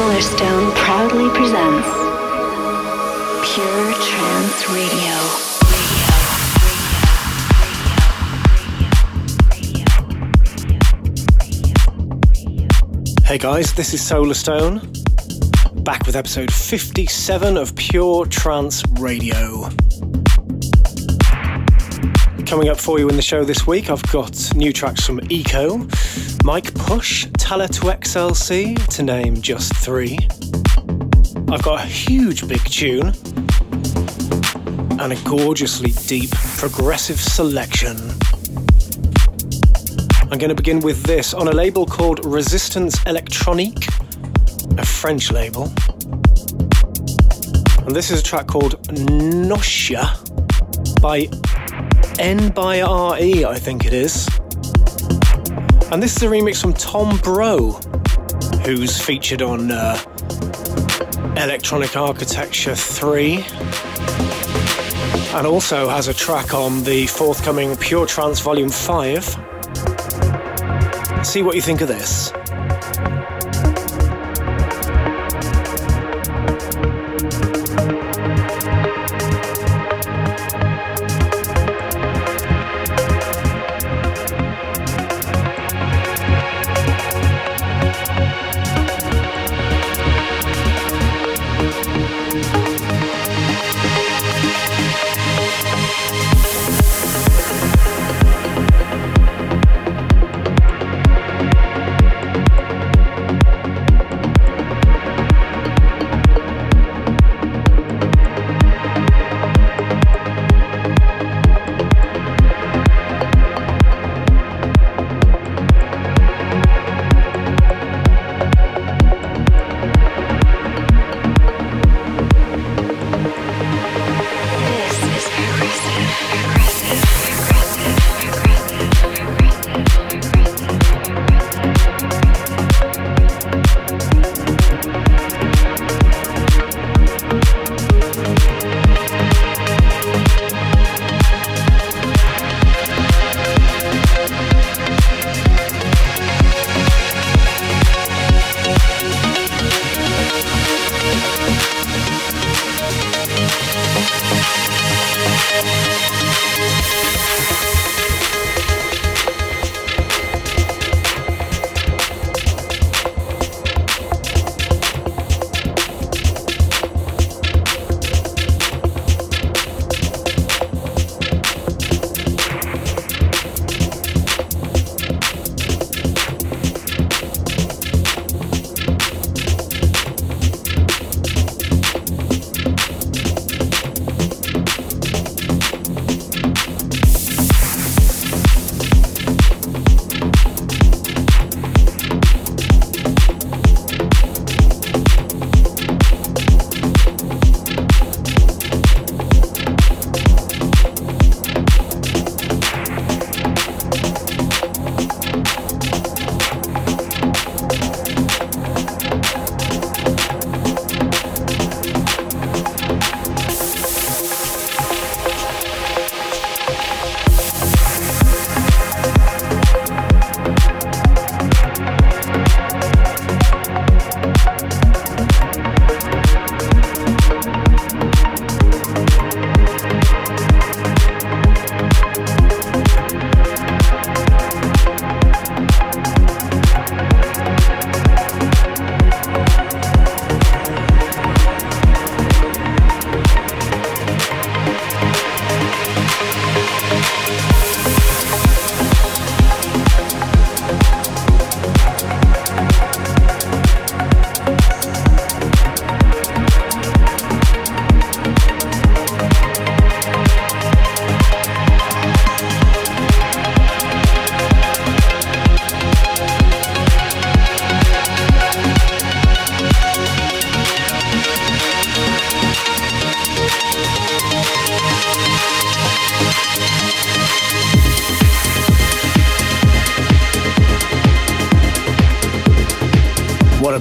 Solarstone proudly presents Pure Trance Radio. Hey guys, this is Solarstone, back with episode 57 of Pure Trance Radio. Coming up for you in the show this week, I've got new tracks from Eco, Mike Push, Tala2XLC, to name just three. I've got a huge big tune and a gorgeously deep progressive selection. I'm going to begin with this on a label called Résistance Électronique, a French label. And this is a track called Noshia by N by RE, I think it is. And this is a remix from Tom Bro, who's featured on Electronic Architecture 3. And also has a track on the forthcoming Pure Trance Volume 5. See what you think of this.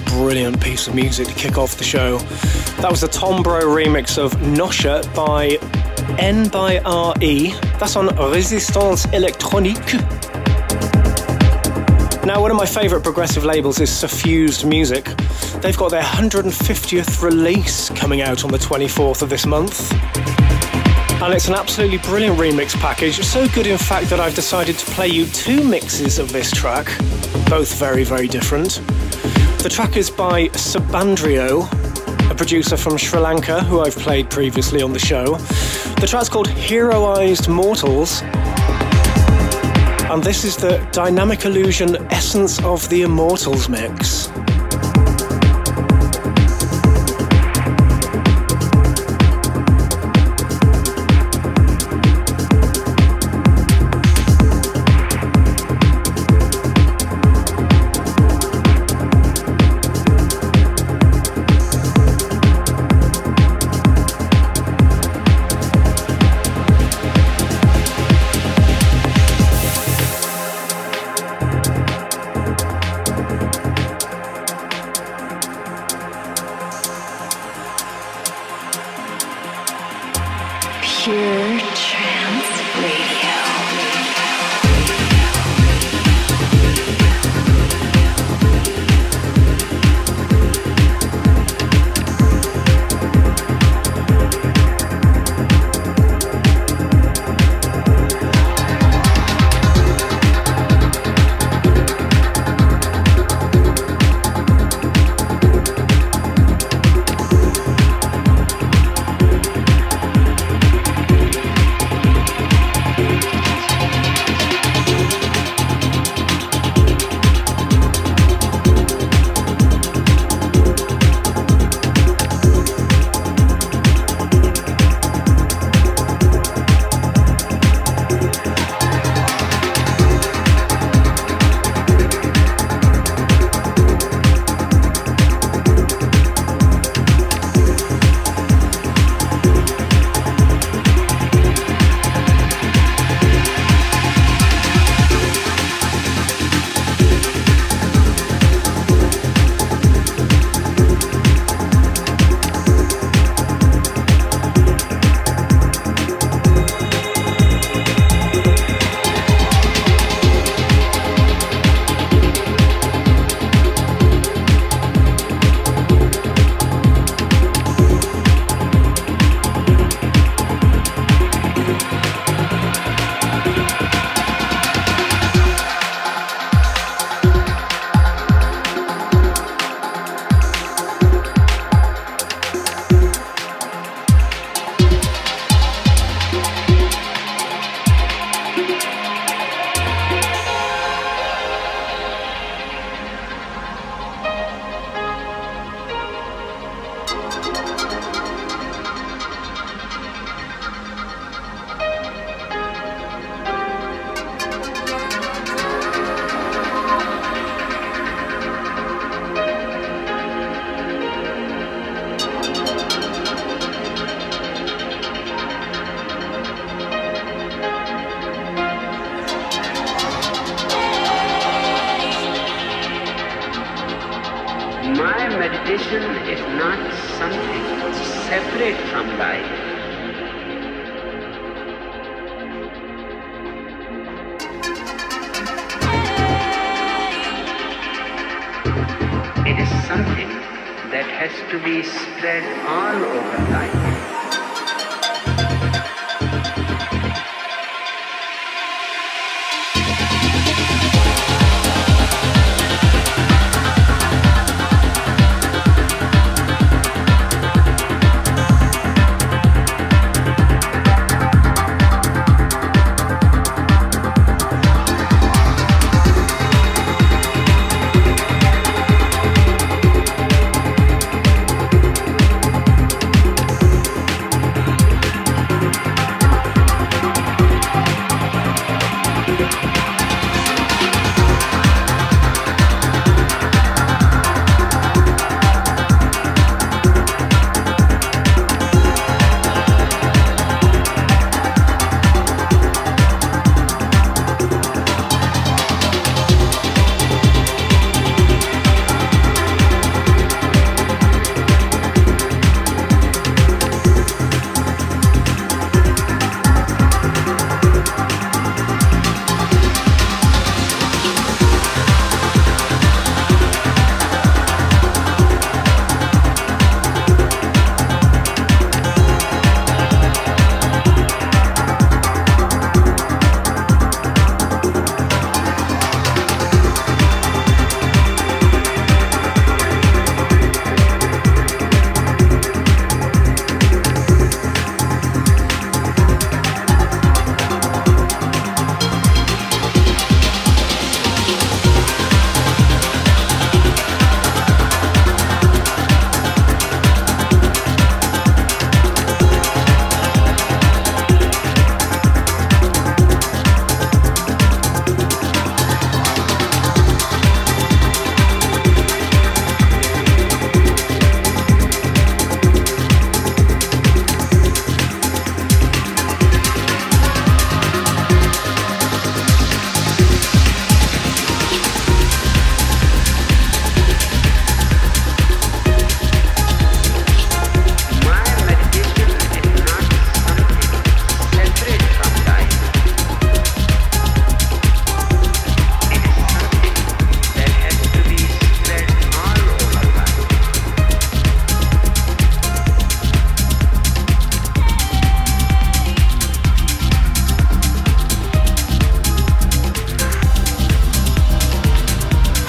Brilliant piece of music to kick off the show. That was the Tom Bro remix of Nosha by N by RE. That's on Résistance Électronique. Now, one of my favourite progressive labels is Suffused Music. They've got their 150th release coming out on the 24th of this month. And it's an absolutely brilliant remix package, so good in fact that I've decided to play you two mixes of this track, both very, very different. The track is by Subandrio, a producer from Sri Lanka who I've played previously on the show. The track's called Heroized Mortals, and this is the Dynamic Illusion Essence of the Immortals mix.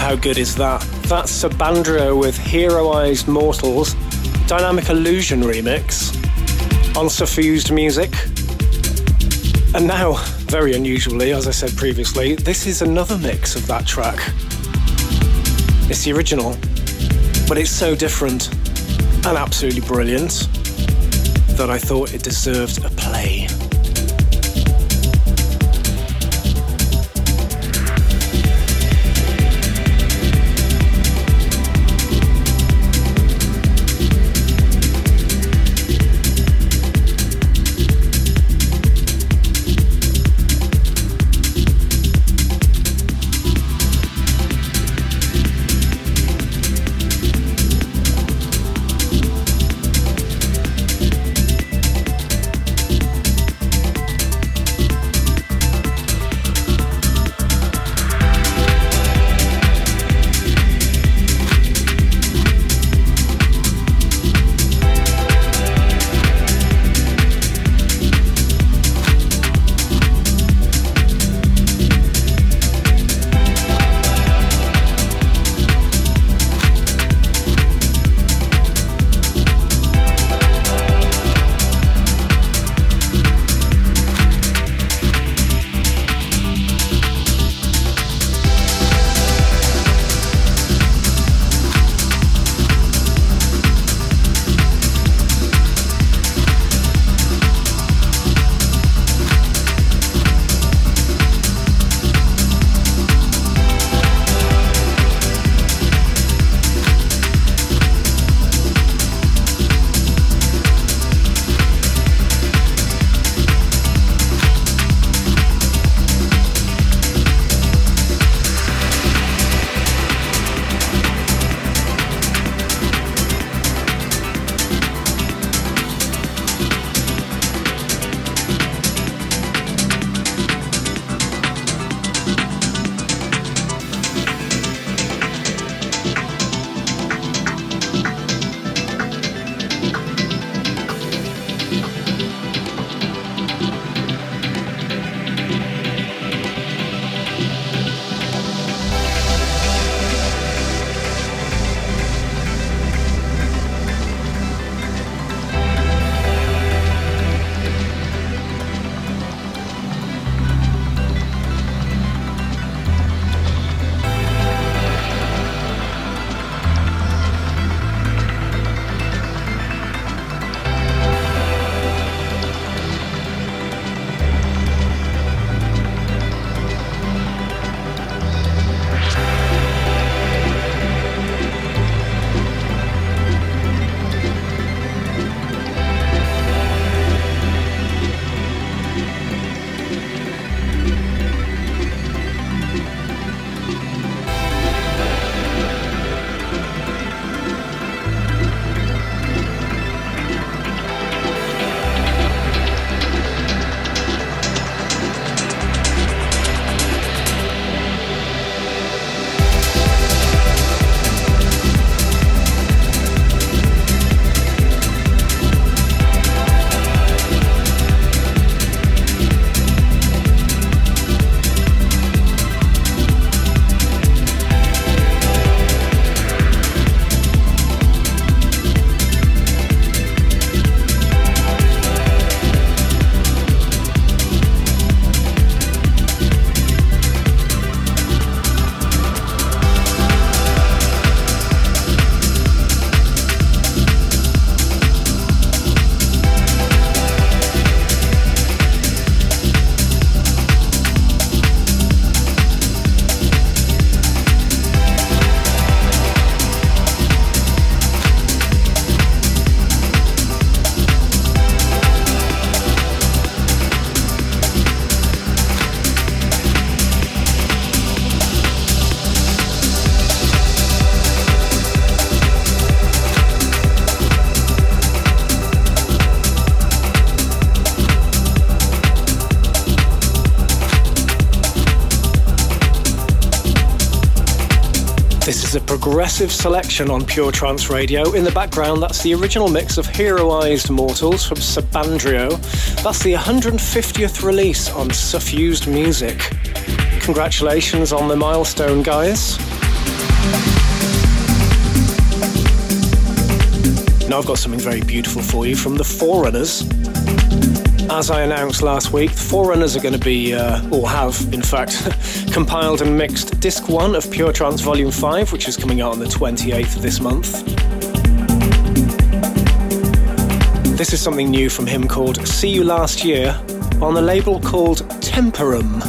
how good is that? That's Subandrio with Heroized Mortals, Dynamic Illusion remix on Suffused Music. And now, very unusually, as I said previously, this is another mix of that track. It's the original, but it's so different and absolutely brilliant that I thought it deserved a play. This is a progressive selection on Pure Trance Radio. In the background, that's the original mix of Heroized Mortals from Subandrio. That's the 150th release on Suffused Music. Congratulations on the milestone, guys. Now I've got something very beautiful for you from The Forerunners. As I announced last week, The Forerunners are going to be, or have in fact, compiled and mixed Disc 1 of Pure Trance Volume 5, which is coming out on the 28th of this month. This is something new from him called CU Last Year on the label called Temporum.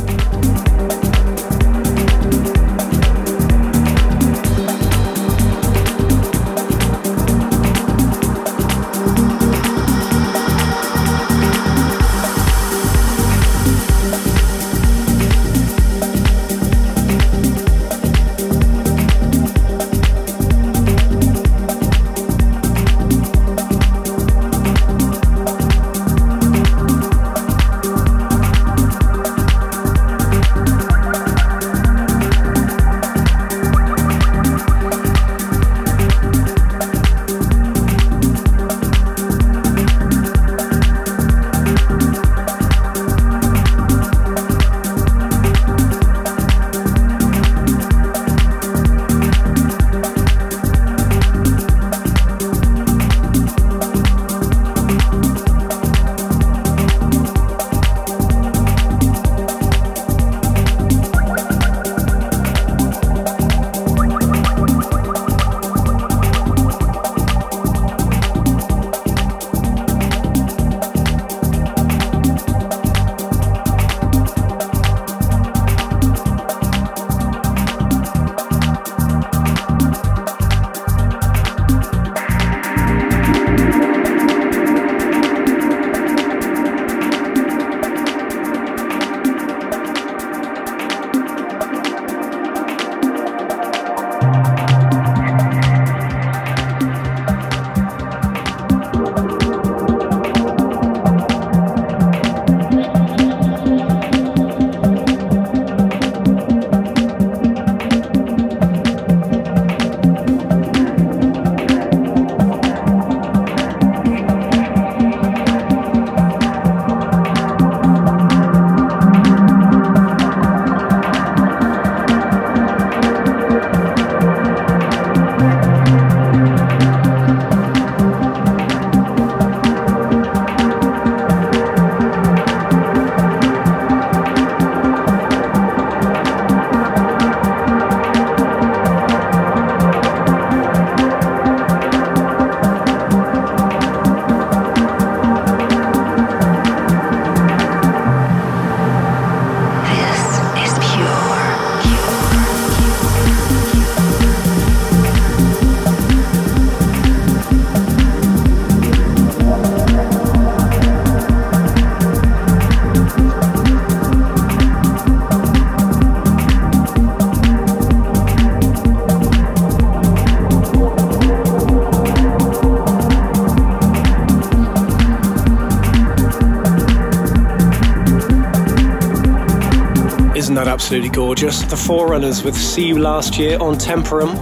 Absolutely gorgeous. The Forerunners with CU Last Year on Temporum.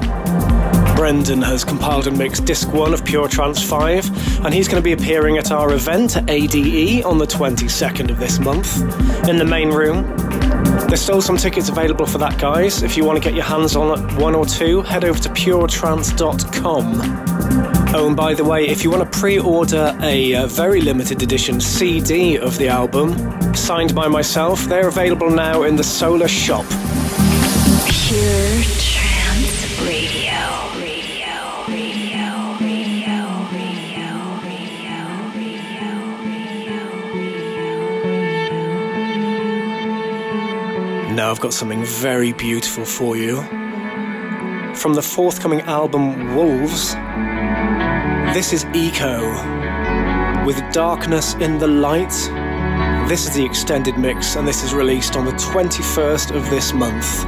Brendan has compiled and mixed Disc 1 of Pure Trance 5, and he's going to be appearing at our event at ADE on the 22nd of this month in the main room. There's still some tickets available for that, guys. If you want to get your hands on one or two, head over to puretrance.com. Oh, and by the way, if you want to pre-order a very limited edition CD of the album, signed by myself, they're available now in the Solar Shop. Pure Trance Radio. Now I've got something very beautiful for you. From the forthcoming album Wolves, this is Eco with Darkness in the Light. This is the extended mix, and this is released on the 21st of this month.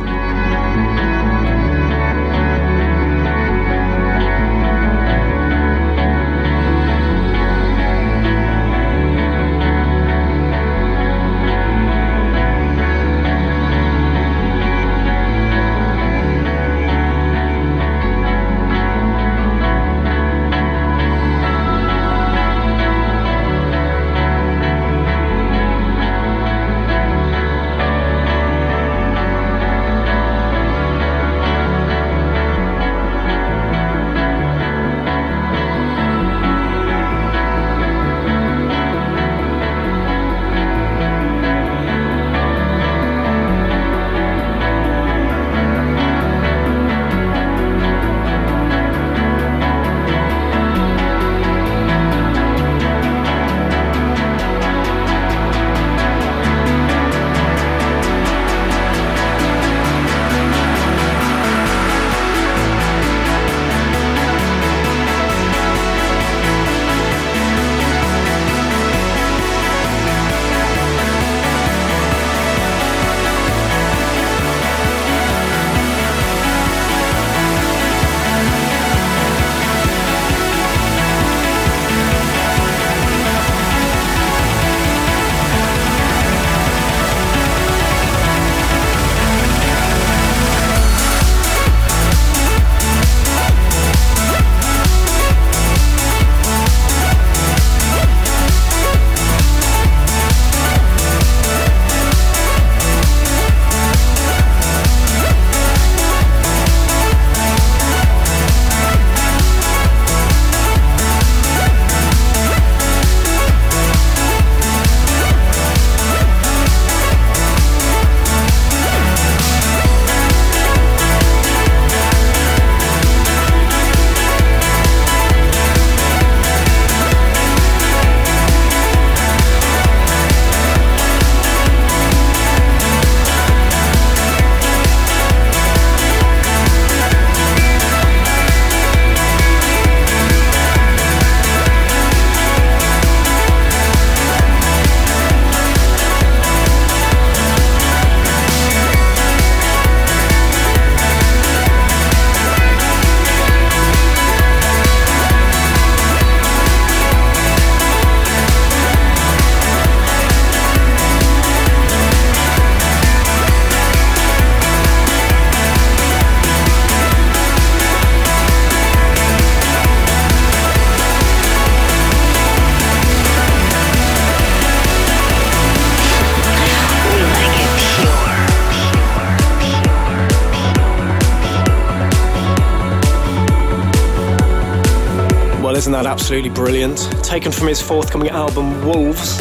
Isn't that absolutely brilliant? Taken from his forthcoming album, Wolves.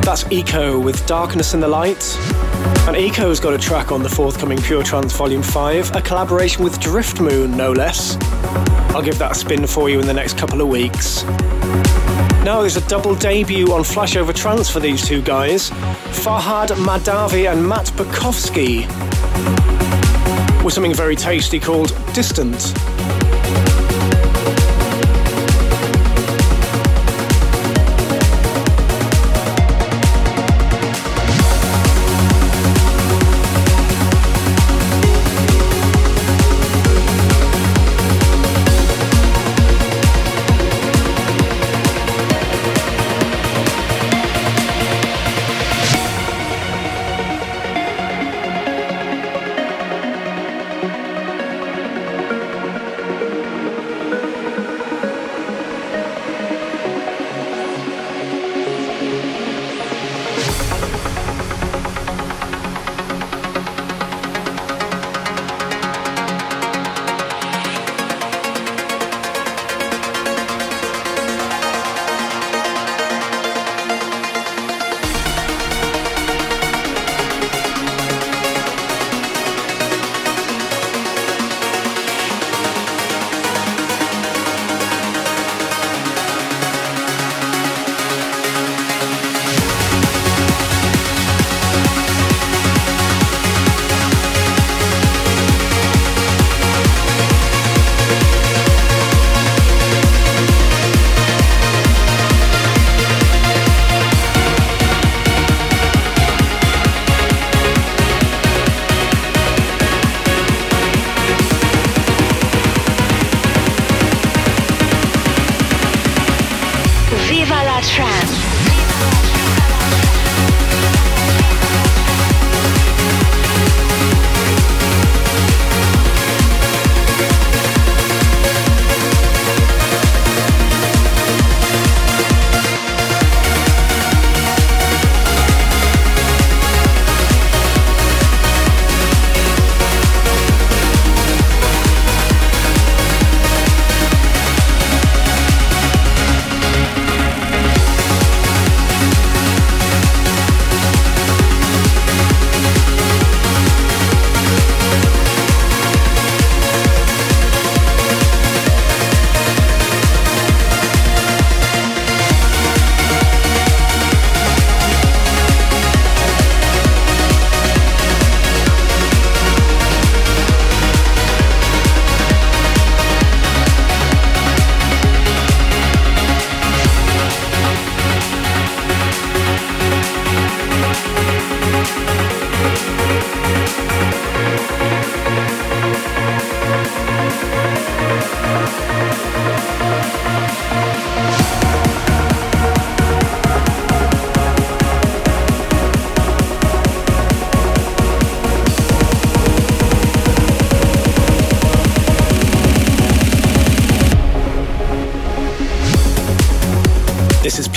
That's Eco with Darkness in the Light. And Eco's got a track on the forthcoming Pure Trance Volume 5, a collaboration with Driftmoon, no less. I'll give that a spin for you in the next couple of weeks. Now there's a double debut on Flashover Trance for these two guys, Fehad Madhavi and Matt Bukowski, with something very tasty called Distant.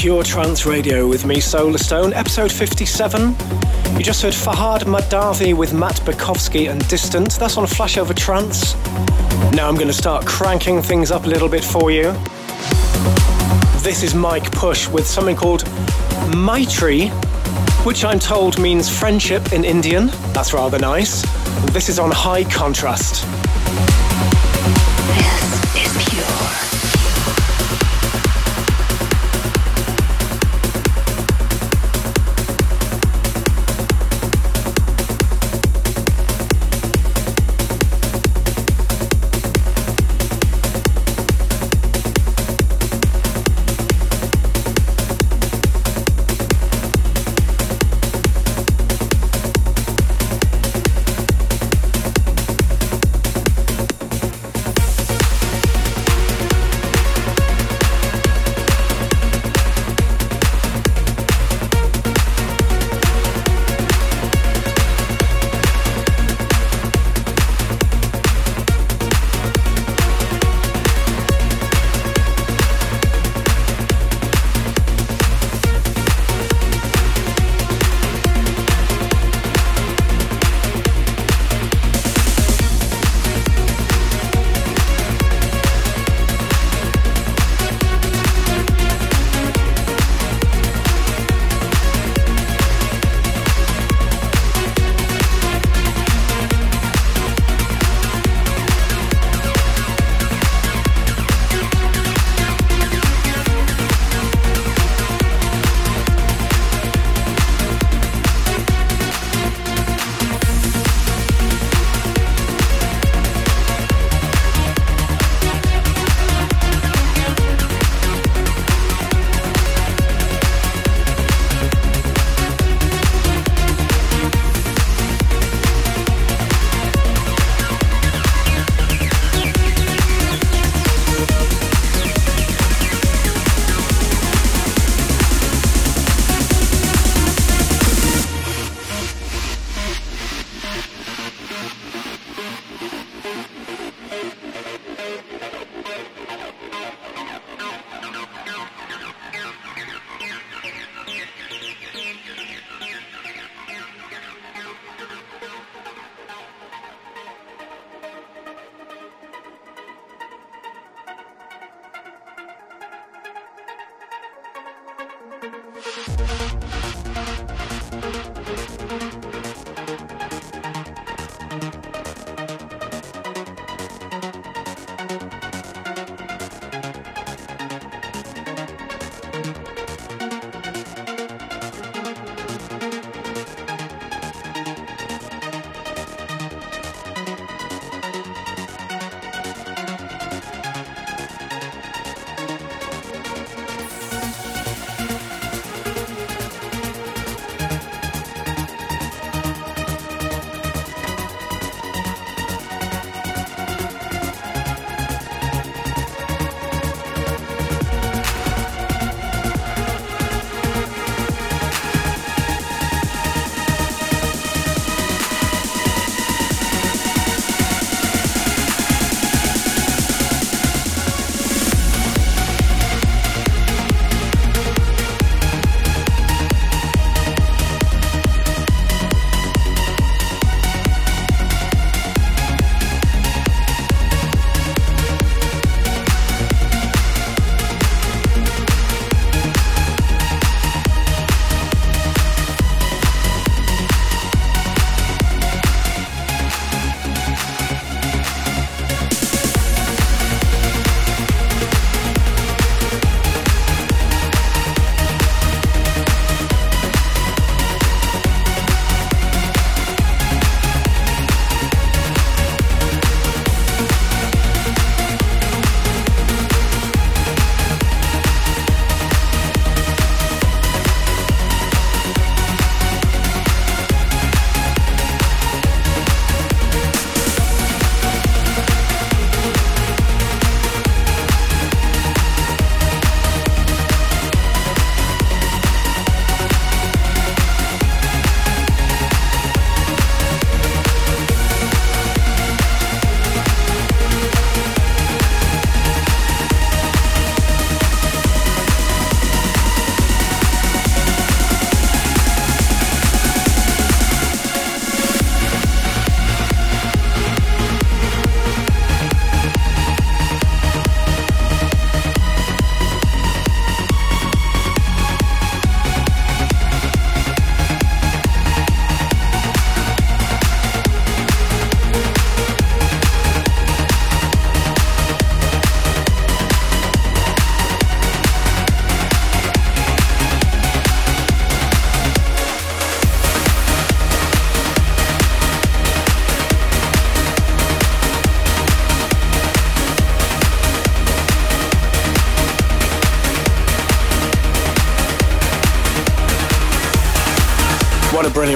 Pure Trance Radio with me, Solarstone, episode 57. You just heard Fehad Madhavi with Matt Bukowski and Distant. That's on Flashover Trance. Now I'm going to start cranking things up a little bit for you. This is Mike Push with something called Maitri, which I'm told means friendship in Indian. That's rather nice. This is on High Contrast. Brilliant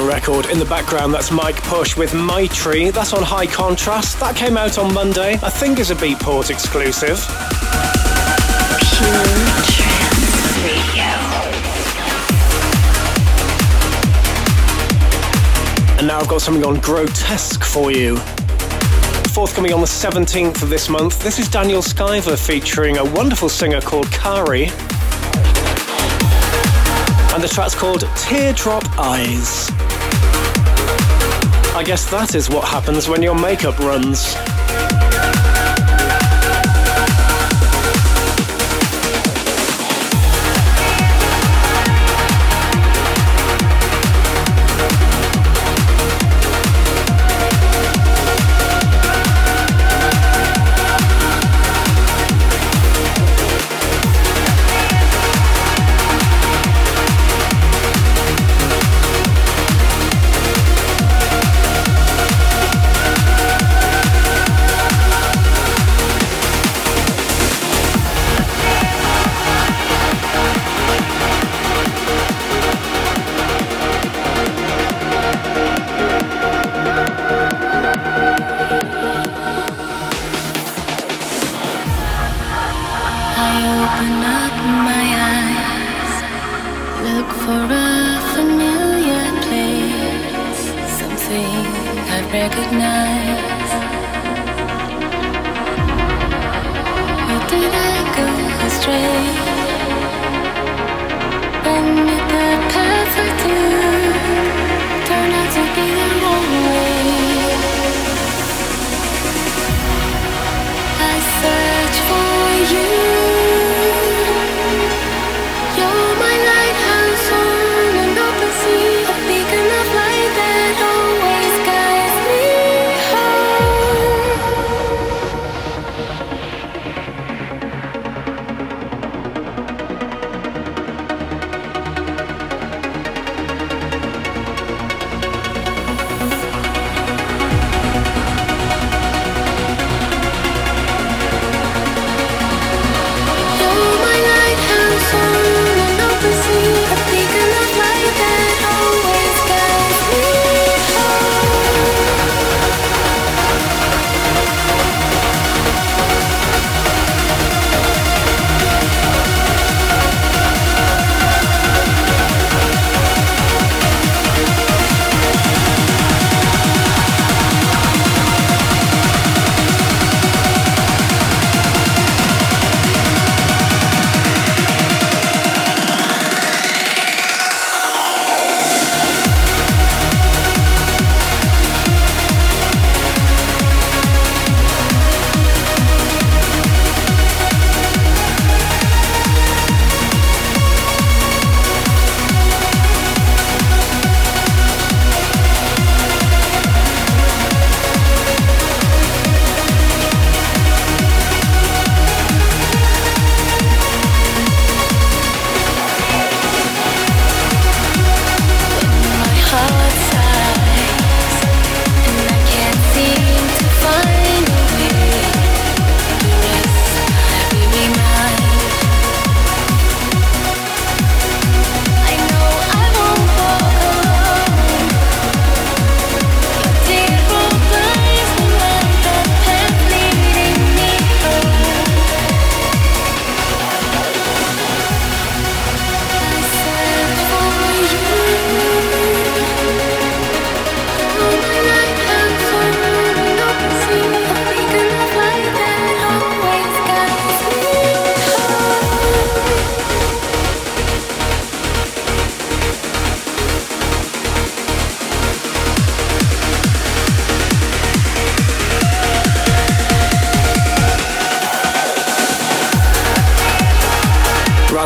record. In the background, that's Mike Push with Maitri. That's on High Contrast. That came out on Monday. I think it's a Beatport exclusive. Pure Trance Radio. And now I've got something on Grotesque for you. Forthcoming on the 17th of this month, this is Daniel Skyver featuring a wonderful singer called Kari. And the track's called Teardrop Eyes. I guess that is what happens when your makeup runs. You're my lighthouse.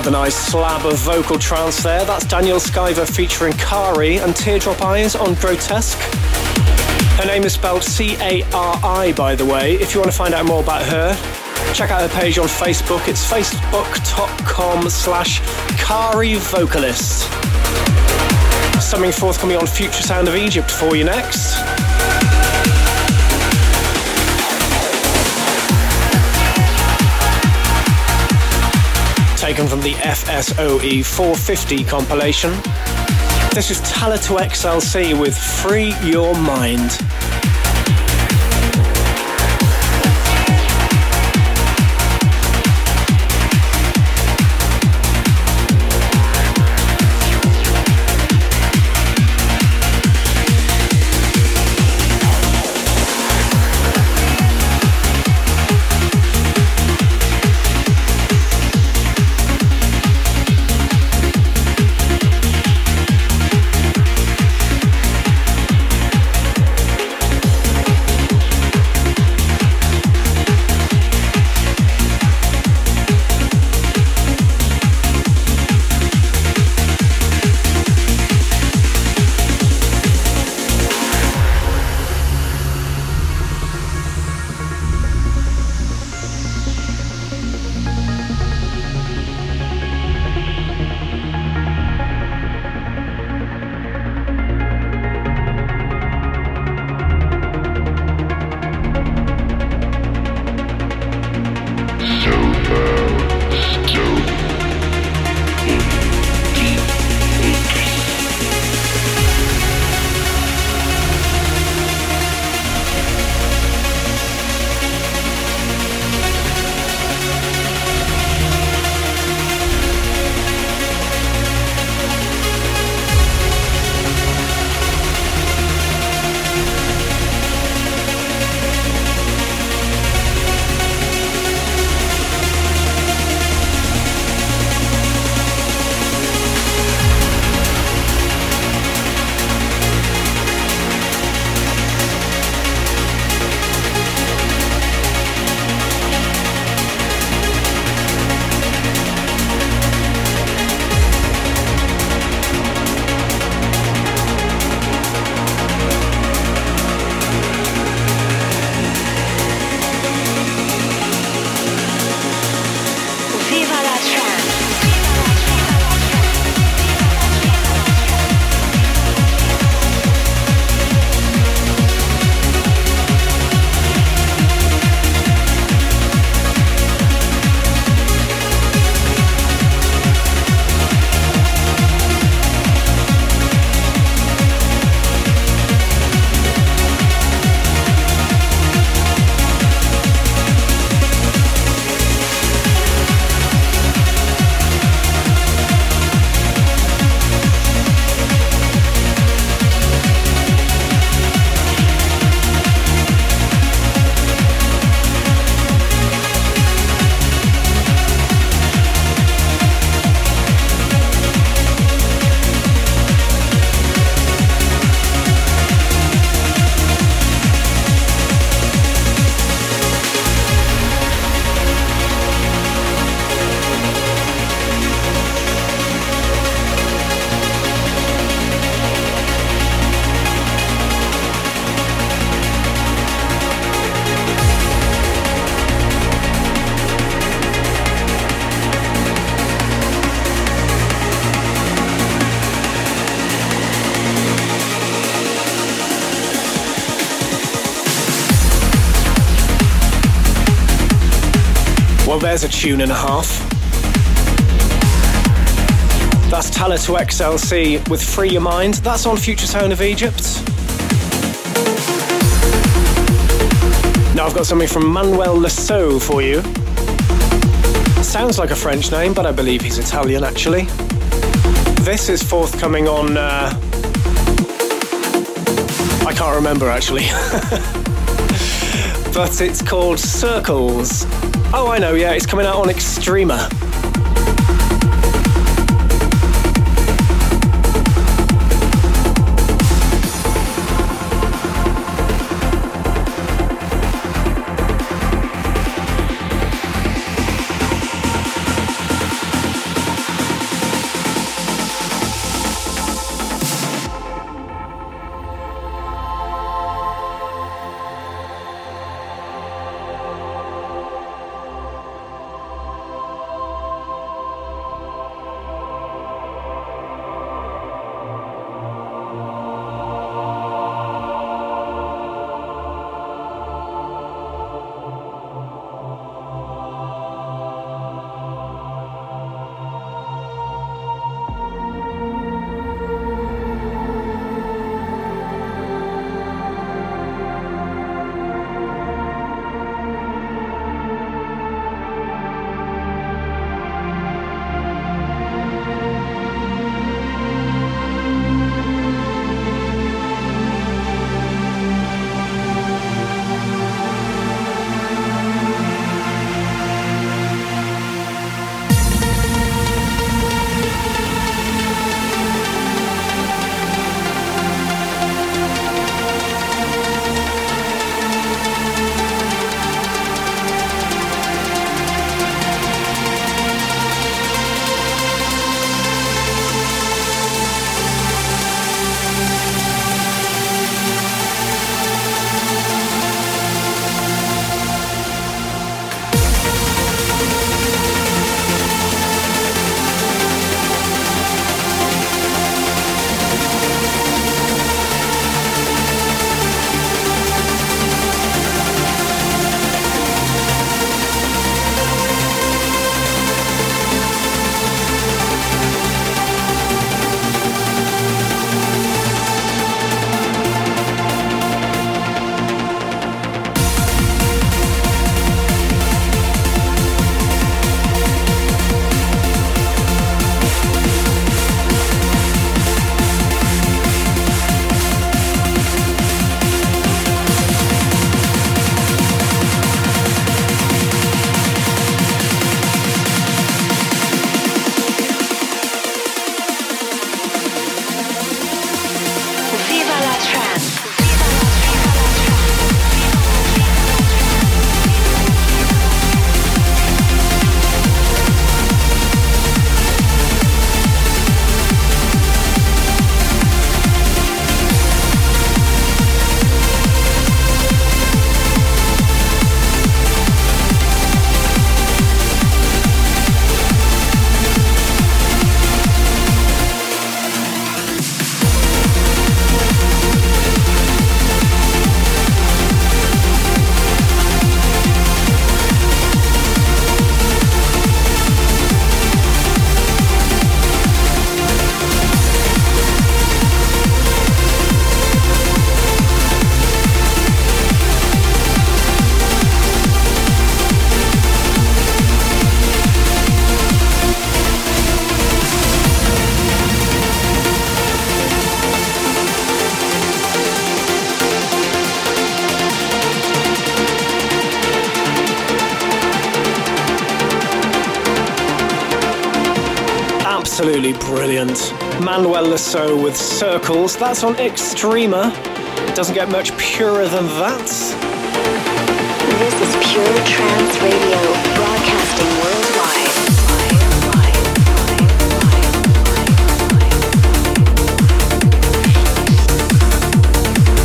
Another nice slab of vocal trance there. That's Daniel Skyver featuring Kari and Teardrop Eyes on Grotesque. Her name is spelled C-A-R-I, by the way. If you want to find out more about her, check out her page on Facebook. It's facebook.com/Kari Vocalist. Something forthcoming on Future Sound of Egypt for you next. Taken from the FSOE 450 compilation. This is Tala2XLC with Free Your Mind. There's a tune and a half. That's Tala2XLC with Free Your Mind. That's on Future Sound of Egypt. Now I've got something from Manuel Lasso for you. Sounds like a French name, but I believe he's Italian actually. This is forthcoming on... I can't remember actually. But it's called Circles. Oh, I know, yeah, it's coming out on Extrema. absolutely brilliant. Manuel Lasso with Circles. That's on Extrema. Doesn't get much purer than that. This is Pure Trance Radio, broadcasting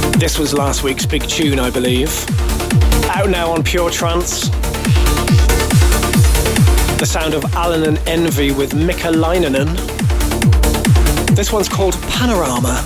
worldwide. This was last week's big tune, I believe. Out now on Pure Trance. The sound of Alan and Envy with Mika Lainanen. This one's called Panorama.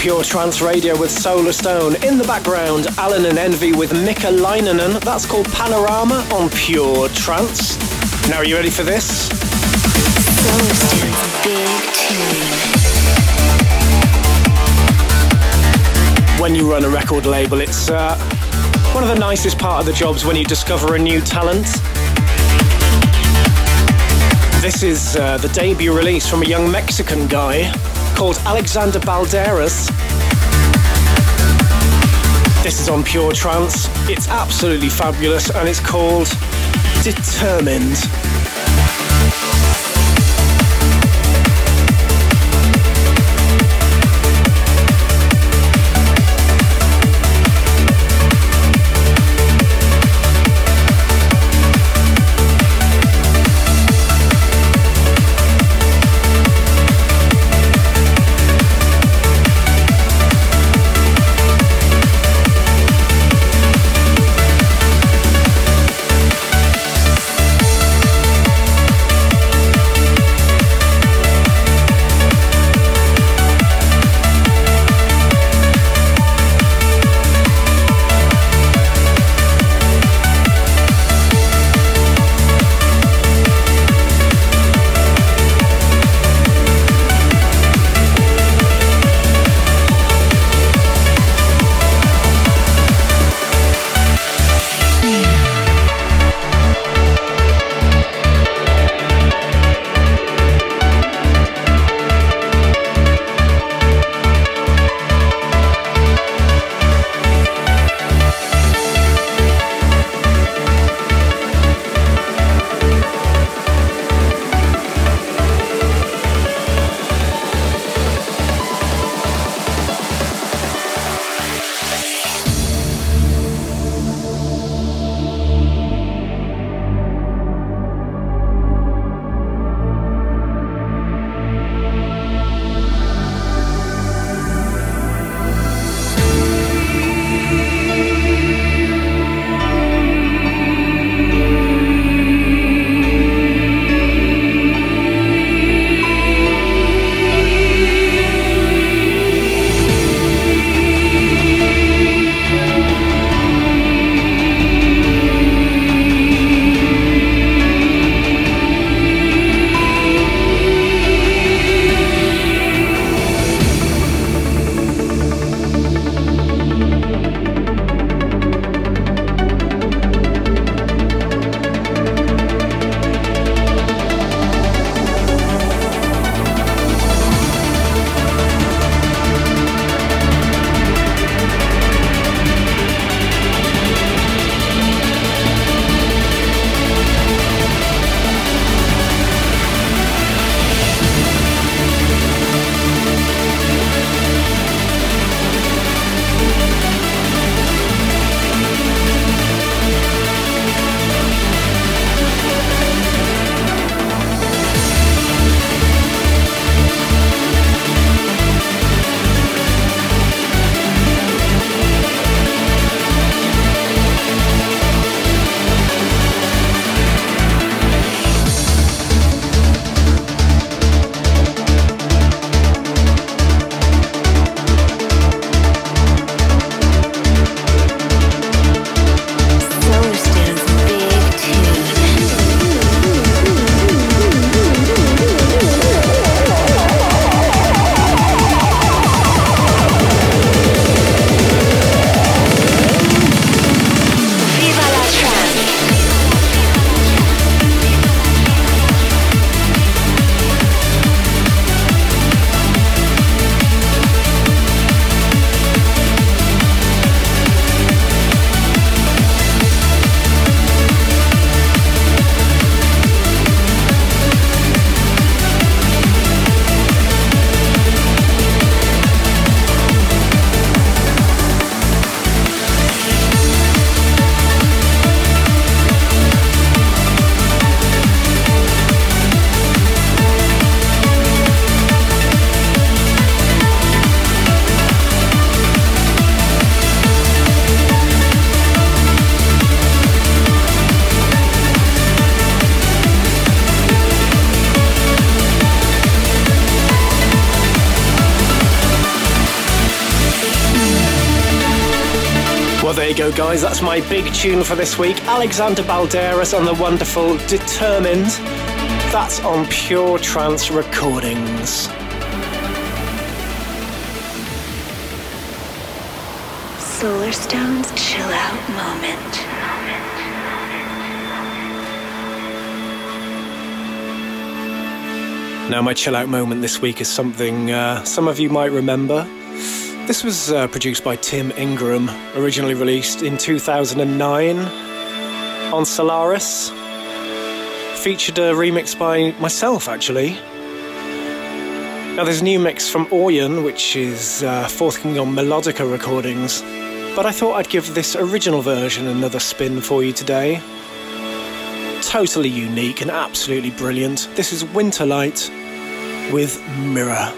Pure Trance Radio with Solarstone. In the background, Alan and Envy with Mika Lainanen. That's called Panorama on Pure Trance. Now, are you ready for this? Solarstone's big tune. When you run a record label, it's one of the nicest part of the jobs when you discover a new talent. This is the debut release from a young Mexican guy called Alexander Balderas. This is on Pure Trance. It's absolutely fabulous and it's called Determined. you go, guys. That's my big tune for this week. Alexander Balderas and the wonderful Determined. That's on Pure Trance Recordings. Solarstone's chill out moment. Now, my chill out moment this week is something some of you might remember. This was produced by Tim Ingram, originally released in 2009 on Solaris. Featured a remix by myself, actually. Now, there's a new mix from Orion, which is forthcoming on Melodica Recordings, but I thought I'd give this original version another spin for you today. Totally unique and absolutely brilliant. This is Winterlight with Mirror.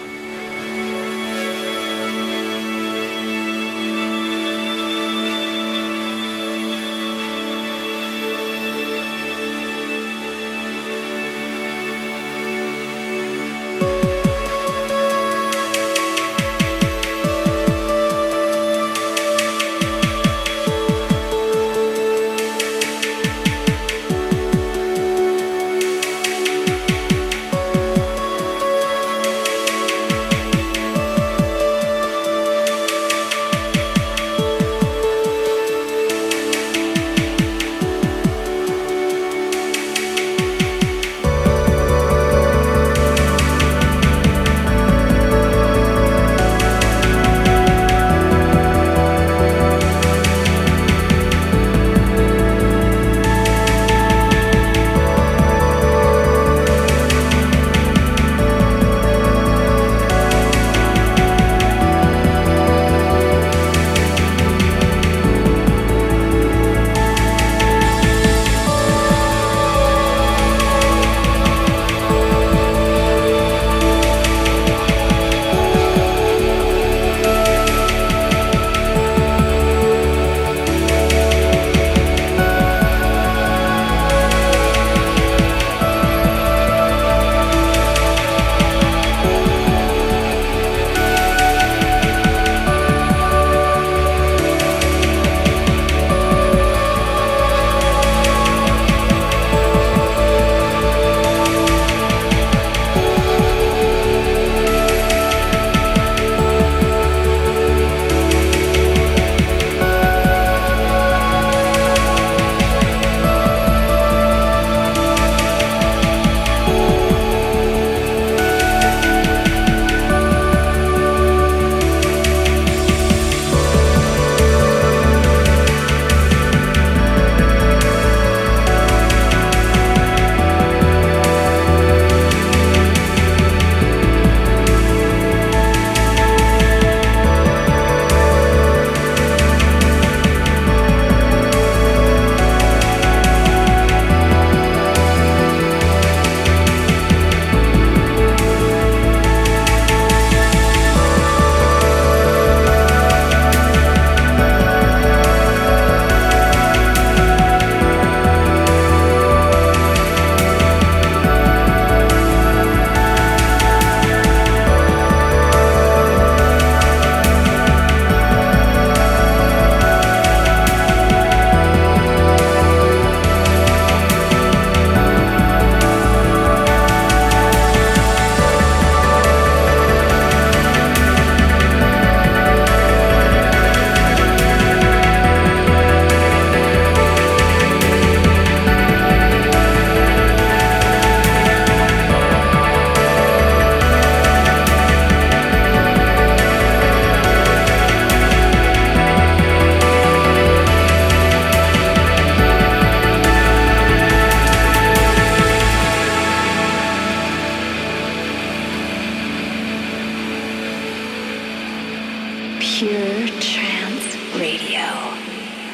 Pure Trance Radio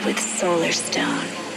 with Solarstone.